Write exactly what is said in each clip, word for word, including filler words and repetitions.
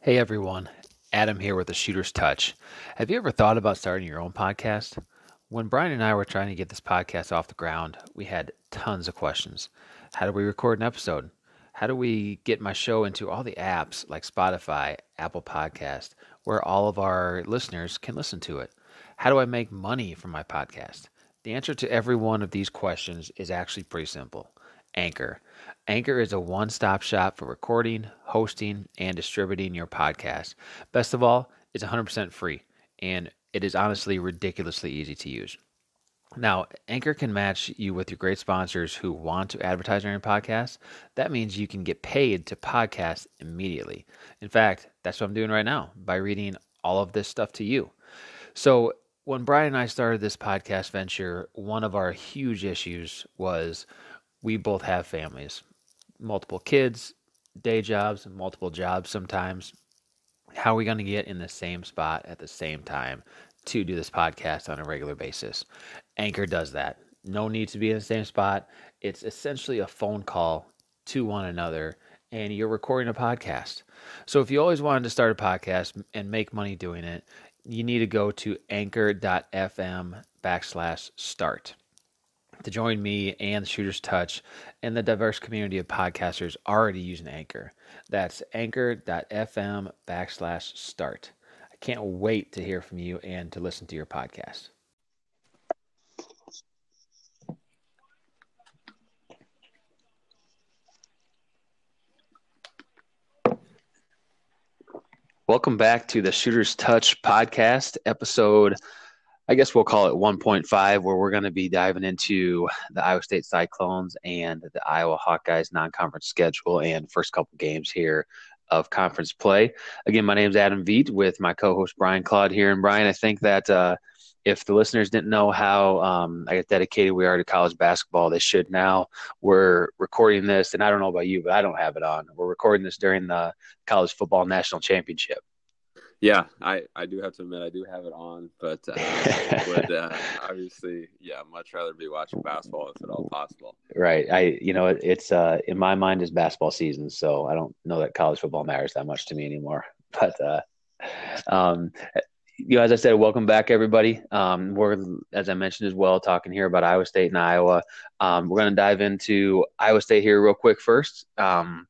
Hey everyone, Adam here with a Shooter's Touch. Have you ever thought about starting your own podcast? When Brian and I were trying to get this podcast off the ground, we had tons of questions. How do we record an episode? How do we get my show into all the apps like Spotify, Apple Podcast, where all of our listeners can listen to it? How do I make money from my podcast? The answer to every one of these questions is actually pretty simple. Anchor. Anchor is a one-stop shop for recording, hosting, and distributing your podcast. Best of all, it's one hundred percent free, and it is honestly ridiculously easy to use. Now, Anchor can match you with your great sponsors who want to advertise on your podcast. That means you can get paid to podcast immediately. In fact, that's what I'm doing right now by reading all of this stuff to you. So when Brian and I started this podcast venture, one of our huge issues was we both have families, multiple kids, day jobs, and multiple jobs sometimes. How are we going to get in the same spot at the same time to do this podcast on a regular basis? Anchor does that. No need to be in the same spot. It's essentially a phone call to one another, and you're recording a podcast. So if you always wanted to start a podcast and make money doing it, you need to go to anchor.fm backslash start. To join me and the Shooter's Touch and the diverse community of podcasters already using Anchor. That's anchor.fm backslash start. I can't wait to hear from you and to listen to your podcast. Welcome back to the Shooter's Touch podcast, episode I guess we'll call it one point five, where we're going to be diving into the Iowa State Cyclones and the Iowa Hawkeyes non-conference schedule and first couple games here of conference play. Again, my name is Adam Veet with my co-host Brian Claude here. And Brian, I think that uh, if the listeners didn't know how um, I guess dedicated we are to college basketball, they should now. We're recording this, and I don't know about you, but I don't have it on. We're recording this during the college football national championship. Yeah, I, I do have to admit I do have it on, but uh, would uh, obviously, yeah, much rather be watching basketball if at all possible. Right. I you know it, it's uh, in my mind it's basketball season, so I don't know that college football matters that much to me anymore. But uh, um, you know, as I said, welcome back everybody. Um, we're, as I mentioned as well, talking here about Iowa State and Iowa. Um, we're going to dive into Iowa State here real quick first. Um,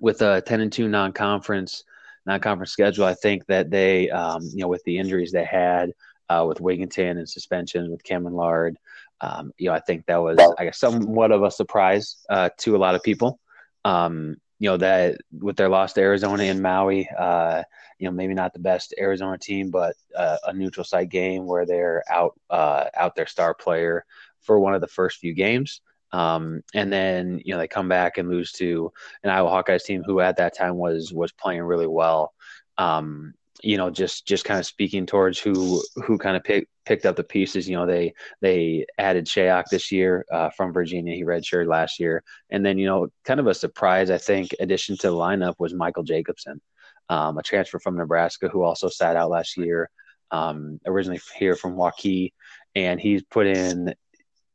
with a ten and two non-conference. Non-conference schedule, I think that they, um, you know, with the injuries they had uh, with Wigginton and suspensions with Cameron Lard, um, you know, I think that was, I guess, somewhat of a surprise uh, to a lot of people. Um, you know, that with their loss to Arizona and Maui, uh, you know, maybe not the best Arizona team, but uh, a neutral site game where they're out, uh, out their star player for one of the first few games. Um, and then, you know, they come back and lose to an Iowa Hawkeyes team who at that time was, was playing really well. Um, you know, just, just kind of speaking towards who, who kind of pick, picked up the pieces, you know, they, they added Shayok this year, uh, from Virginia. He redshirted last year. And then, you know, kind of a surprise, I think, addition to the lineup was Michael Jacobson, um, a transfer from Nebraska who also sat out last year, um, originally here from Waukee, and he's put in,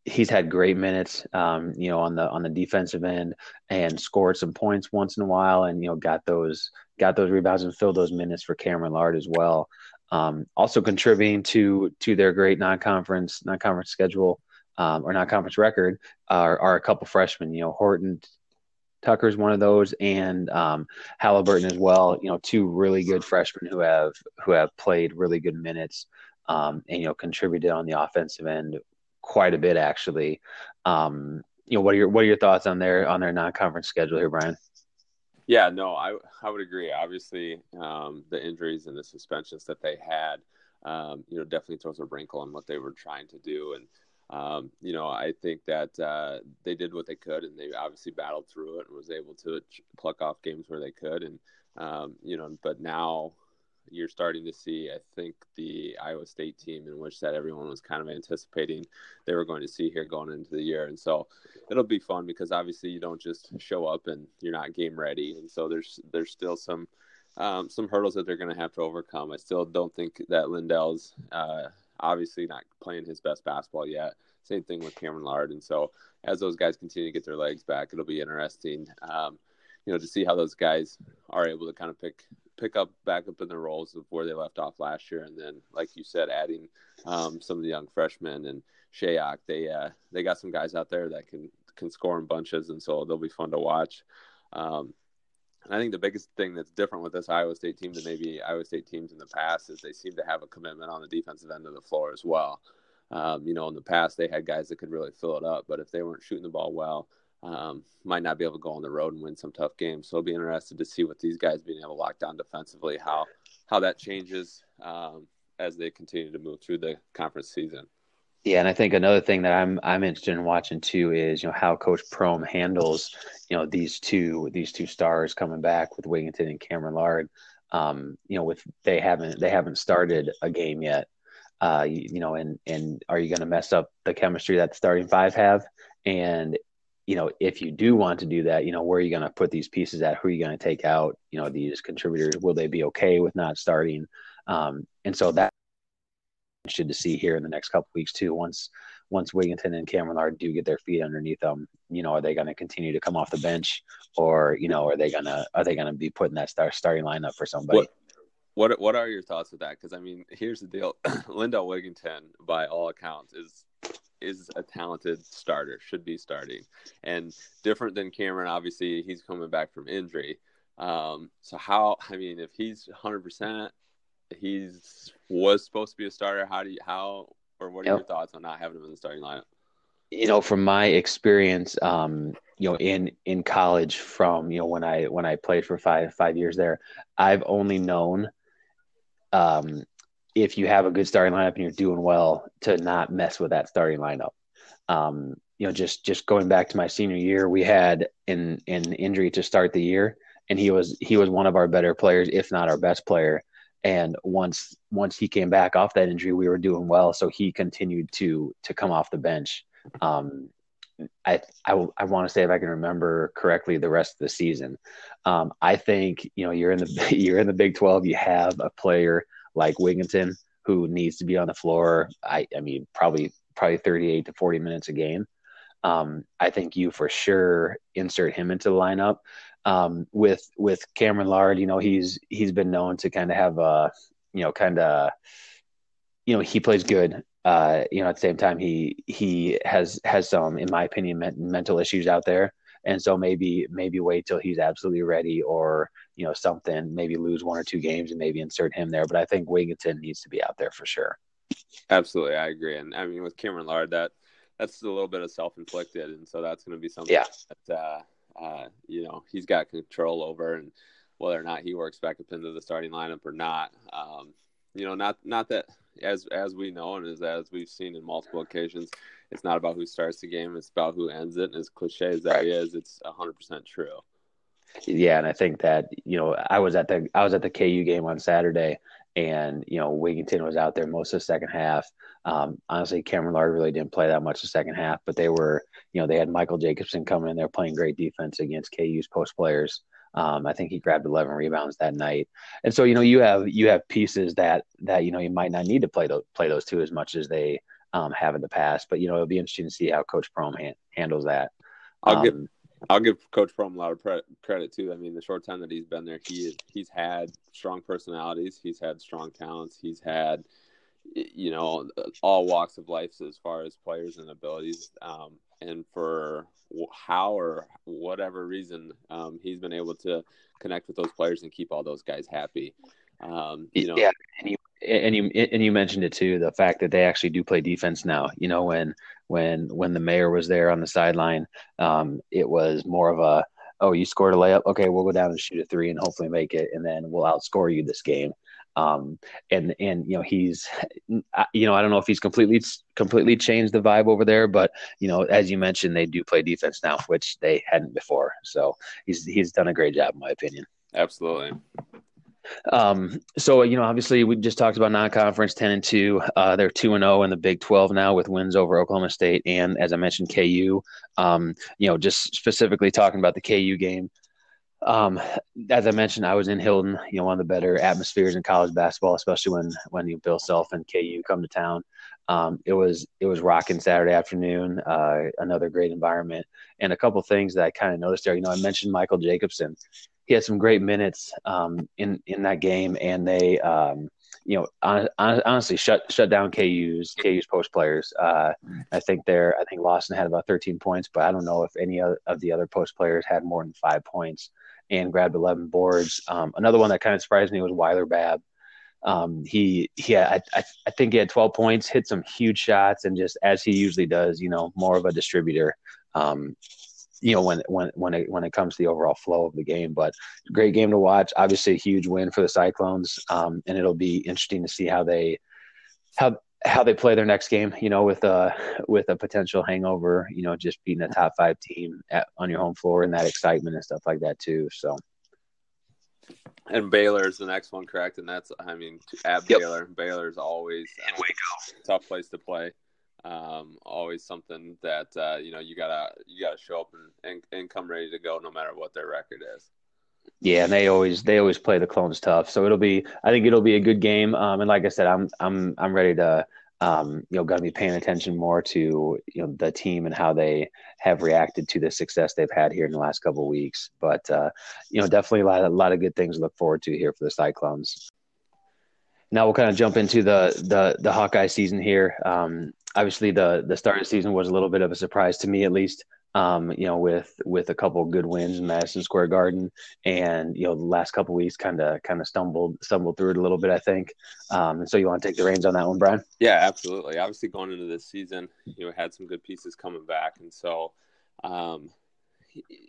he's had great minutes, um, you know, on the on the defensive end, and scored some points once in a while, and you know, got those got those rebounds and filled those minutes for Cameron Lard as well. Um, also contributing to to their great non-conference non-conference schedule um, or non-conference record are, are a couple freshmen. You know, Horton Tucker is one of those, and um, Halliburton as well. You know, two really good freshmen who have who have played really good minutes, um, and you know, contributed on the offensive end quite a bit, actually. Um, you know, what are your what are your thoughts on their on their non-conference schedule here, Brian? Yeah, no, I I would agree. Obviously, um, the injuries and the suspensions that they had, um, you know, definitely throws a wrinkle on what they were trying to do. And um, you know, I think that uh, they did what they could, and they obviously battled through it and was able to pluck off games where they could. And um, you know, but now you're starting to see, I think, the Iowa State team in which that everyone was kind of anticipating they were going to see here going into the year. And so it'll be fun because obviously you don't just show up and you're not game ready. And so there's, there's still some, um, some hurdles that they're going to have to overcome. I still don't think that Lindell's uh, obviously not playing his best basketball yet. Same thing with Cameron Lard. And so as those guys continue to get their legs back, it'll be interesting, um, you know, to see how those guys are able to kind of pick pick up back up in their roles of where they left off last year. And then, like you said, adding um, some of the young freshmen and Shayok, they uh, they got some guys out there that can can score in bunches, and so they'll be fun to watch. Um, and I think the biggest thing that's different with this Iowa State team than maybe Iowa State teams in the past is they seem to have a commitment on the defensive end of the floor as well. Um, you know, in the past, they had guys that could really fill it up, but if they weren't shooting the ball well, um, might not be able to go on the road and win some tough games. So it'll be interested to see what these guys being able to lock down defensively, how, how that changes um, as they continue to move through the conference season. Yeah, and I think another thing that I'm I'm interested in watching too is, you know, how Coach Prohm handles, you know, these two these two stars coming back with Wigginton and Cameron Lard. Um, you know, with they haven't they haven't started a game yet. Uh, you, you know, and and are you going to mess up the chemistry that the starting five have? And you know, if you do want to do that, you know, where are you going to put these pieces at? Who are you going to take out? You know, these contributors, will they be okay with not starting? Um, and so that. Should to see here in the next couple of weeks too. Once, once Wigginton and Cameron Lard do get their feet underneath them, you know, are they going to continue to come off the bench, or you know, are they gonna are they gonna be putting that star starting lineup for somebody? What what, what are your thoughts with that? Because I mean, here's the deal: Lindell Wigginton, by all accounts, is is a talented starter, should be starting, and different than Cameron. Obviously, he's coming back from injury. Um, so how? I mean, if he's one hundred percent. He's was supposed to be a starter. How do you, how, or what are yep. your thoughts on not having him in the starting lineup? You know, from my experience, um, you know, in, in college from, you know, when I, when I played for five, five years there, I've only known, um, if you have a good starting lineup and you're doing well, to not mess with that starting lineup. Um, you know, just, just going back to my senior year, we had an, an injury to start the year, and he was, he was one of our better players, if not our best player. And once once he came back off that injury, we were doing well. So he continued to to come off the bench. Um, I I, I want to say, if I can remember correctly, the rest of the season. Um, I think you know you're in the you're in the Big twelve. You have a player like Wigginton who needs to be on the floor. I I mean probably probably thirty-eight to forty minutes a game. Um, I think you for sure insert him into the lineup. Um, with with Cameron Lard, you know, he's he's been known to kind of have a, you know, kind of, you know, he plays good. Uh, you know, at the same time, he he has has some, in my opinion, men- mental issues out there. And so maybe maybe wait till he's absolutely ready, or, you know, something, maybe lose one or two games and maybe insert him there. But I think Wigginton needs to be out there for sure. Absolutely. I agree. And I mean, with Cameron Lard, that that's a little bit of self-inflicted. And so that's going to be something yeah. that, uh, Uh, you know, he's got control over, and whether or not he works back up into the starting lineup or not, um, you know, not not that as as we know and as as we've seen in multiple occasions, it's not about who starts the game, it's about who ends it. And as cliche as that right. is, it's one hundred percent true. Yeah, and I think that, you know, I was at the I was at the K U game on Saturday, and you know, Wigginton was out there most of the second half. Um, honestly, Cameron Lard really didn't play that much the second half, but they were, you know, they had Michael Jacobson coming in there playing great defense against K U's post players. Um, I think he grabbed eleven rebounds that night. And so, you know, you have you have pieces that that you know you might not need to play those play those two as much as they um, have in the past. But you know, it'll be interesting to see how Coach Prohm ha- handles that. I'll um, get. I'll give Coach Prohm a lot of pre- credit, too. I mean, the short time that he's been there, he is, he's had strong personalities. He's had strong talents. He's had, you know, all walks of life as far as players and abilities. Um, and for how or whatever reason, um, he's been able to connect with those players and keep all those guys happy. Um, you know, yeah, and you, and you and you mentioned it, too, the fact that they actually do play defense now. You know, when – When when the mayor was there on the sideline, um, it was more of a, oh, you scored a layup? Okay, we'll go down and shoot a three and hopefully make it, and then we'll outscore you this game. Um, and, and you know, he's, you know, I don't know if he's completely completely changed the vibe over there, but, you know, as you mentioned, they do play defense now, which they hadn't before. So he's he's done a great job, in my opinion. Absolutely. Um, so, you know, obviously we just talked about non-conference ten and two, uh, they're two and oh in the Big twelve now with wins over Oklahoma State. And as I mentioned, K U, um, you know, just specifically talking about the K U game. Um, as I mentioned, I was in Hilton, you know, one of the better atmospheres in college basketball, especially when, when you Bill Self and K U come to town. Um, it was, it was rocking Saturday afternoon, uh, another great environment. And a couple things that I kind of noticed there, you know, I mentioned Michael Jacobson. he had some great minutes um, in in that game, and they, um, you know, on, on, honestly shut shut down K U's K U's post players. Uh, I think they're I think Lawson had about thirteen points, but I don't know if any of the other post players had more than five points and grabbed eleven boards. Um, another one that kind of surprised me was Weiler Babb. Um, he, yeah, I, I think he had twelve points, hit some huge shots, and just as he usually does, you know, more of a distributor, um, you know, when, when, when it, when it comes to the overall flow of the game. But great game to watch, obviously a huge win for the Cyclones. Um, and it'll be interesting to see how they, how, how they play their next game, you know, with a, with a potential hangover, you know, just beating a top five team at, on your home floor, and that excitement and stuff like that too. So. And Baylor is the next one, correct? And that's, I mean, at Baylor. Yep. Baylor is always um, a tough place to play. Um, always something that uh, you know you gotta you gotta show up and, and, and come ready to go, no matter what their record is. Yeah, and they always they always play the Clones tough. So it'll be I think it'll be a good game. Um, and like I said, I'm I'm I'm ready to. Um, you know, got to be paying attention more to, you know, the team and how they have reacted to the success they've had here in the last couple of weeks. But, uh, you know, definitely a lot, of, a lot of good things to look forward to here for the Cyclones. Now we'll kind of jump into the the, the Hawkeye season here. Um, obviously, the, the start of the season was a little bit of a surprise to me, at least. Um, you know, with with a couple of good wins in Madison Square Garden, and you know, the last couple of weeks kind of kind of stumbled stumbled through it a little bit, I think. Um, and so, you want to take the reins on that one, Brian? Yeah, absolutely. Obviously, going into this season, you know, had some good pieces coming back, and so, um,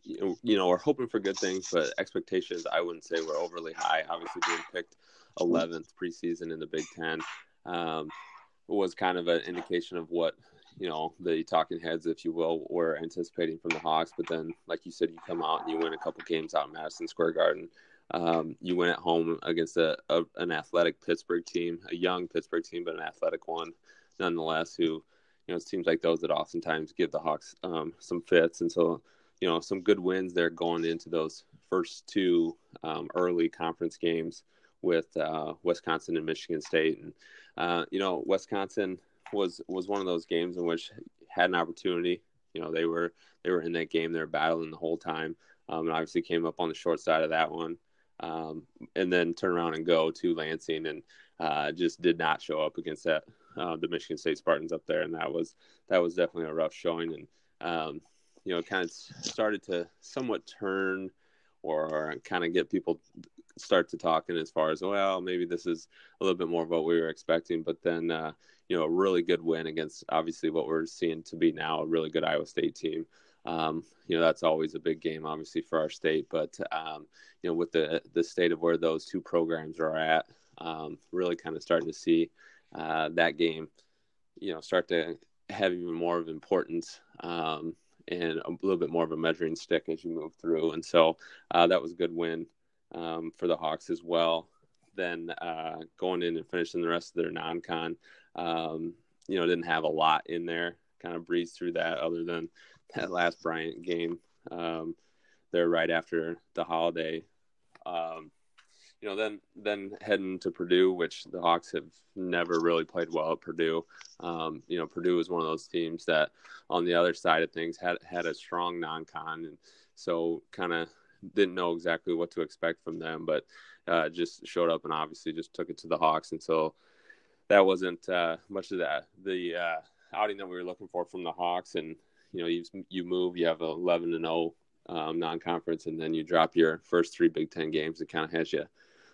you know, we're hoping for good things, but expectations, I wouldn't say were overly high. Obviously, being picked eleventh preseason in the Big Ten um, was kind of an indication of what, you know, the talking heads, if you will, were anticipating from the Hawks. But then, like you said, you come out and you win a couple games out in Madison Square Garden. Um, you win at home against a, a an athletic Pittsburgh team, a young Pittsburgh team, but an athletic one nonetheless, who, you know, it seems like those that oftentimes give the Hawks um, some fits. And so, you know, some good wins there going into those first two um, early conference games with uh, Wisconsin and Michigan State. And, uh, you know, Wisconsin – was was one of those games in which had an opportunity. You know, they were they were in that game, they were battling the whole time, um, and obviously came up on the short side of that one, um, and then turn around and go to Lansing and uh, just did not show up against that uh, the Michigan State Spartans up there, and that was that was definitely a rough showing. And um, you know, kind of started to somewhat turn or kind of get people start to talking as far as, well, maybe this is a little bit more of what we were expecting. But then, uh, you know, a really good win against obviously what we're seeing to be now a really good Iowa State team. Um, you know, that's always a big game, obviously, for our state. But, um, you know, with the, the state of where those two programs are at, um, really kind of starting to see uh, that game, you know, start to have even more of importance, um, and a little bit more of a measuring stick as you move through. And so uh, that was a good win um, for the Hawks as well. Then uh, going in and finishing the rest of their non-con, um, you know, didn't have a lot in there, kind of breezed through that other than that last Bryant game um, there right after the holiday. Um, you know, then then heading to Purdue, which the Hawks have never really played well at Purdue. Um, you know, Purdue was one of those teams that on the other side of things had had a strong non-con, and so kind of didn't know exactly what to expect from them, but uh, just showed up and obviously just took it to the Hawks. And so that wasn't uh, much of that. The uh, outing that we were looking for from the Hawks, and, you know, you, you move, you have an eleven and oh um, non-conference, and then you drop your first three Big Ten games. It kind of has you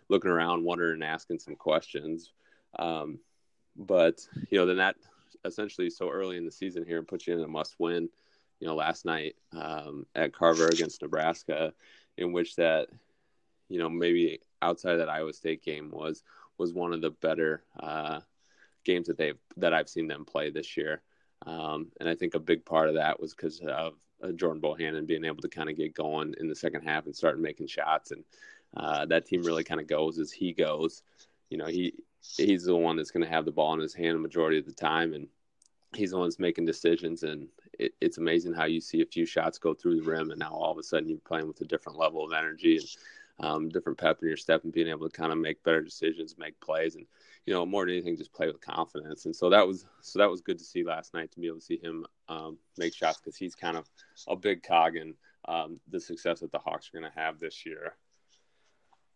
looking around, wondering, asking some questions. Um, but, you know, then that essentially so early in the season here puts you in a must win, you know, last night um, at Carver against Nebraska, in which that, you know, maybe outside of that Iowa State game was, was one of the better uh, games that they've, that I've seen them play this year. Um, and I think a big part of that was because of uh, Jordan Bohannon being able to kind of get going in the second half and start making shots. And uh, that team really kind of goes as he goes. You know, he, he's the one that's going to have the ball in his hand the majority of the time. And he's the one that's making decisions. And it, it's amazing how you see a few shots go through the rim, and now all of a sudden you're playing with a different level of energy and um, different pep in your step, and being able to kind of make better decisions, make plays, and, you know, more than anything, just play with confidence. And so that was, so that was good to see last night, to be able to see him um, make shots, because he's kind of a big cog in um, the success that the Hawks are going to have this year.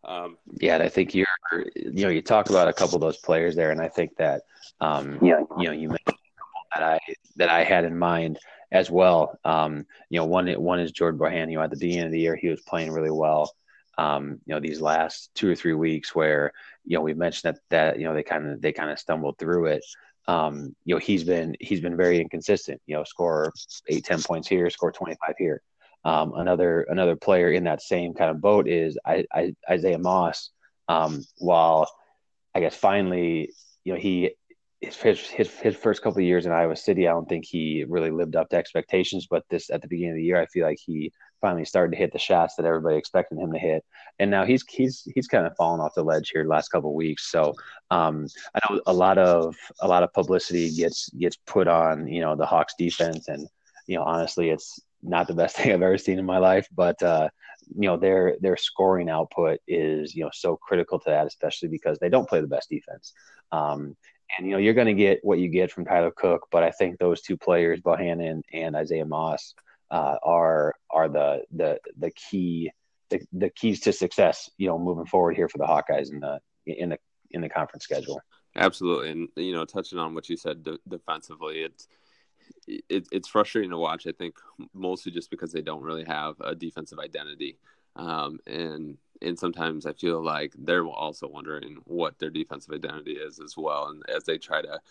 Um, yeah, and I think you're, you know, you talked about a couple of those players there, and I think that, um, yeah. you know, you mentioned that I that I had in mind as well. Um, you know, one one is Jordan Bohannon. You know, at the beginning of the year, he was playing really well. Um, you know, these last two or three weeks, where you know we mentioned that that you know they kind of they kind of stumbled through it. Um, you know, he's been he's been very inconsistent. You know, score eight, ten points here, score twenty-five here. Um, another another player in that same kind of boat is I, I, Isaiah Moss. Um, while I guess finally, you know, he his, his his first couple of years in Iowa City, I don't think he really lived up to expectations. But this at the beginning of the year, I feel like he finally started to hit the shots that everybody expected him to hit, and now he's he's he's kind of fallen off the ledge here the last couple of weeks. So um, I know a lot of a lot of publicity gets gets put on you know the Hawks defense, and you know honestly, it's not the best thing I've ever seen in my life, but uh, you know their their scoring output is you know so critical to that, especially because they don't play the best defense. Um, and you know you're going to get what you get from Tyler Cook, but I think those two players, Bohannon and Isaiah Moss, Uh, are are the the the key the, the keys to success, you know, moving forward here for the Hawkeyes in the in the in the conference schedule. Absolutely, and you know, touching on what you said de- defensively, it's it, it's frustrating to watch. I think mostly just because they don't really have a defensive identity, um, and and sometimes I feel like they're also wondering what their defensive identity is as well, and as they try to.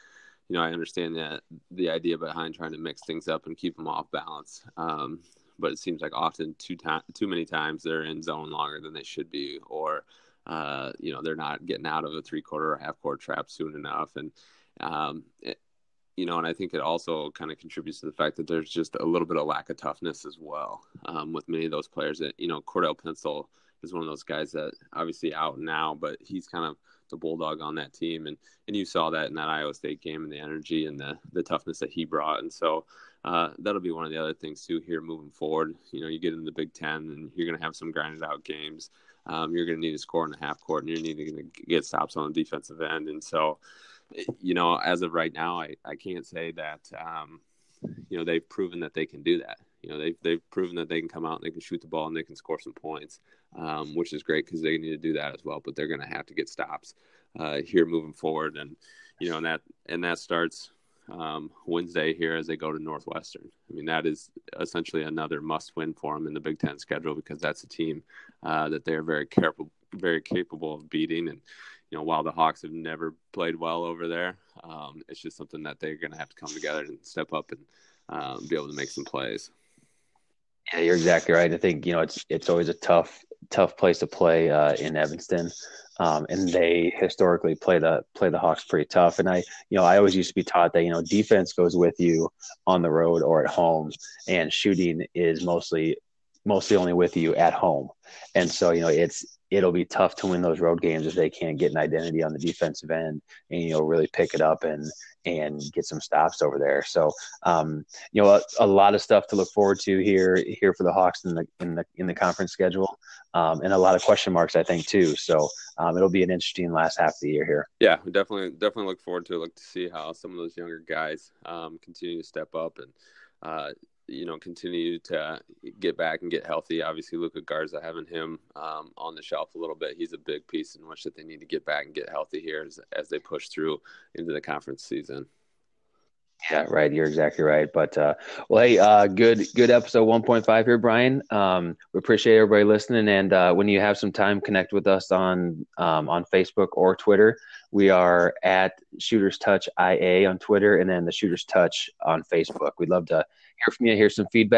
You know, I understand that the idea behind trying to mix things up and keep them off balance. Um, but it seems like often too time, too many times they're in zone longer than they should be, or, uh, you know, they're not getting out of the three quarter or half court trap soon enough. And, um, it, you know, and I think it also kind of contributes to the fact that there's just a little bit of lack of toughness as well um, with many of those players that, you know, Cordell Pemsl is one of those guys that obviously out now, but he's kind of the bulldog on that team. And, and you saw that in that Iowa State game and the energy and the, the toughness that he brought. And so uh, that'll be one of the other things too here moving forward. You know, you get in the Big Ten and you're going to have some grinded out games. Um, you're going to need to score in the half court and you're needing to get stops on the defensive end. And so, you know, as of right now, I, I can't say that, um, you know, they've proven that they can do that. You know, they've, they've proven that they can come out and they can shoot the ball and they can score some points, um, which is great because they need to do that as well. But they're going to have to get stops uh, here moving forward. And, you know, and that and that starts um, Wednesday here as they go to Northwestern. I mean, that is essentially another must win for them in the Big Ten schedule because that's a team uh, that they're very careful, very capable of beating. And, you know, while the Hawks have never played well over there, um, it's just something that they're going to have to come together and step up and um, be able to make some plays. Yeah, you're exactly right. I think, you know, it's it's always a tough, tough place to play uh, in Evanston. Um, and they historically play the play the Hawks pretty tough. And I, you know, I always used to be taught that, you know, defense goes with you on the road or at home, and shooting is mostly mostly only with you at home. And so, you know, it's it'll be tough to win those road games if they can't get an identity on the defensive end and, you know, really pick it up and and get some stops over there. So, um, you know, a, a lot of stuff to look forward to here, here for the Hawks in the, in the, in the conference schedule. Um, and a lot of question marks, I think, too. So um, it'll be an interesting last half of the year here. Yeah, we definitely, definitely look forward to it. Look to see how some of those younger guys um, continue to step up and, uh, you know, continue to get back and get healthy. Obviously, Luka Garza, having him um, on the shelf a little bit, he's a big piece in which that they need to get back and get healthy here as, as they push through into the conference season. Yeah, right. You're exactly right. But, uh, well, hey, uh, good good episode one point five here, Brian. Um, we appreciate everybody listening. And uh, when you have some time, connect with us on um, on Facebook or Twitter. We are at Shooter's Touch I A on Twitter and then the Shooter's Touch on Facebook. We'd love to hear from you, hear some feedback.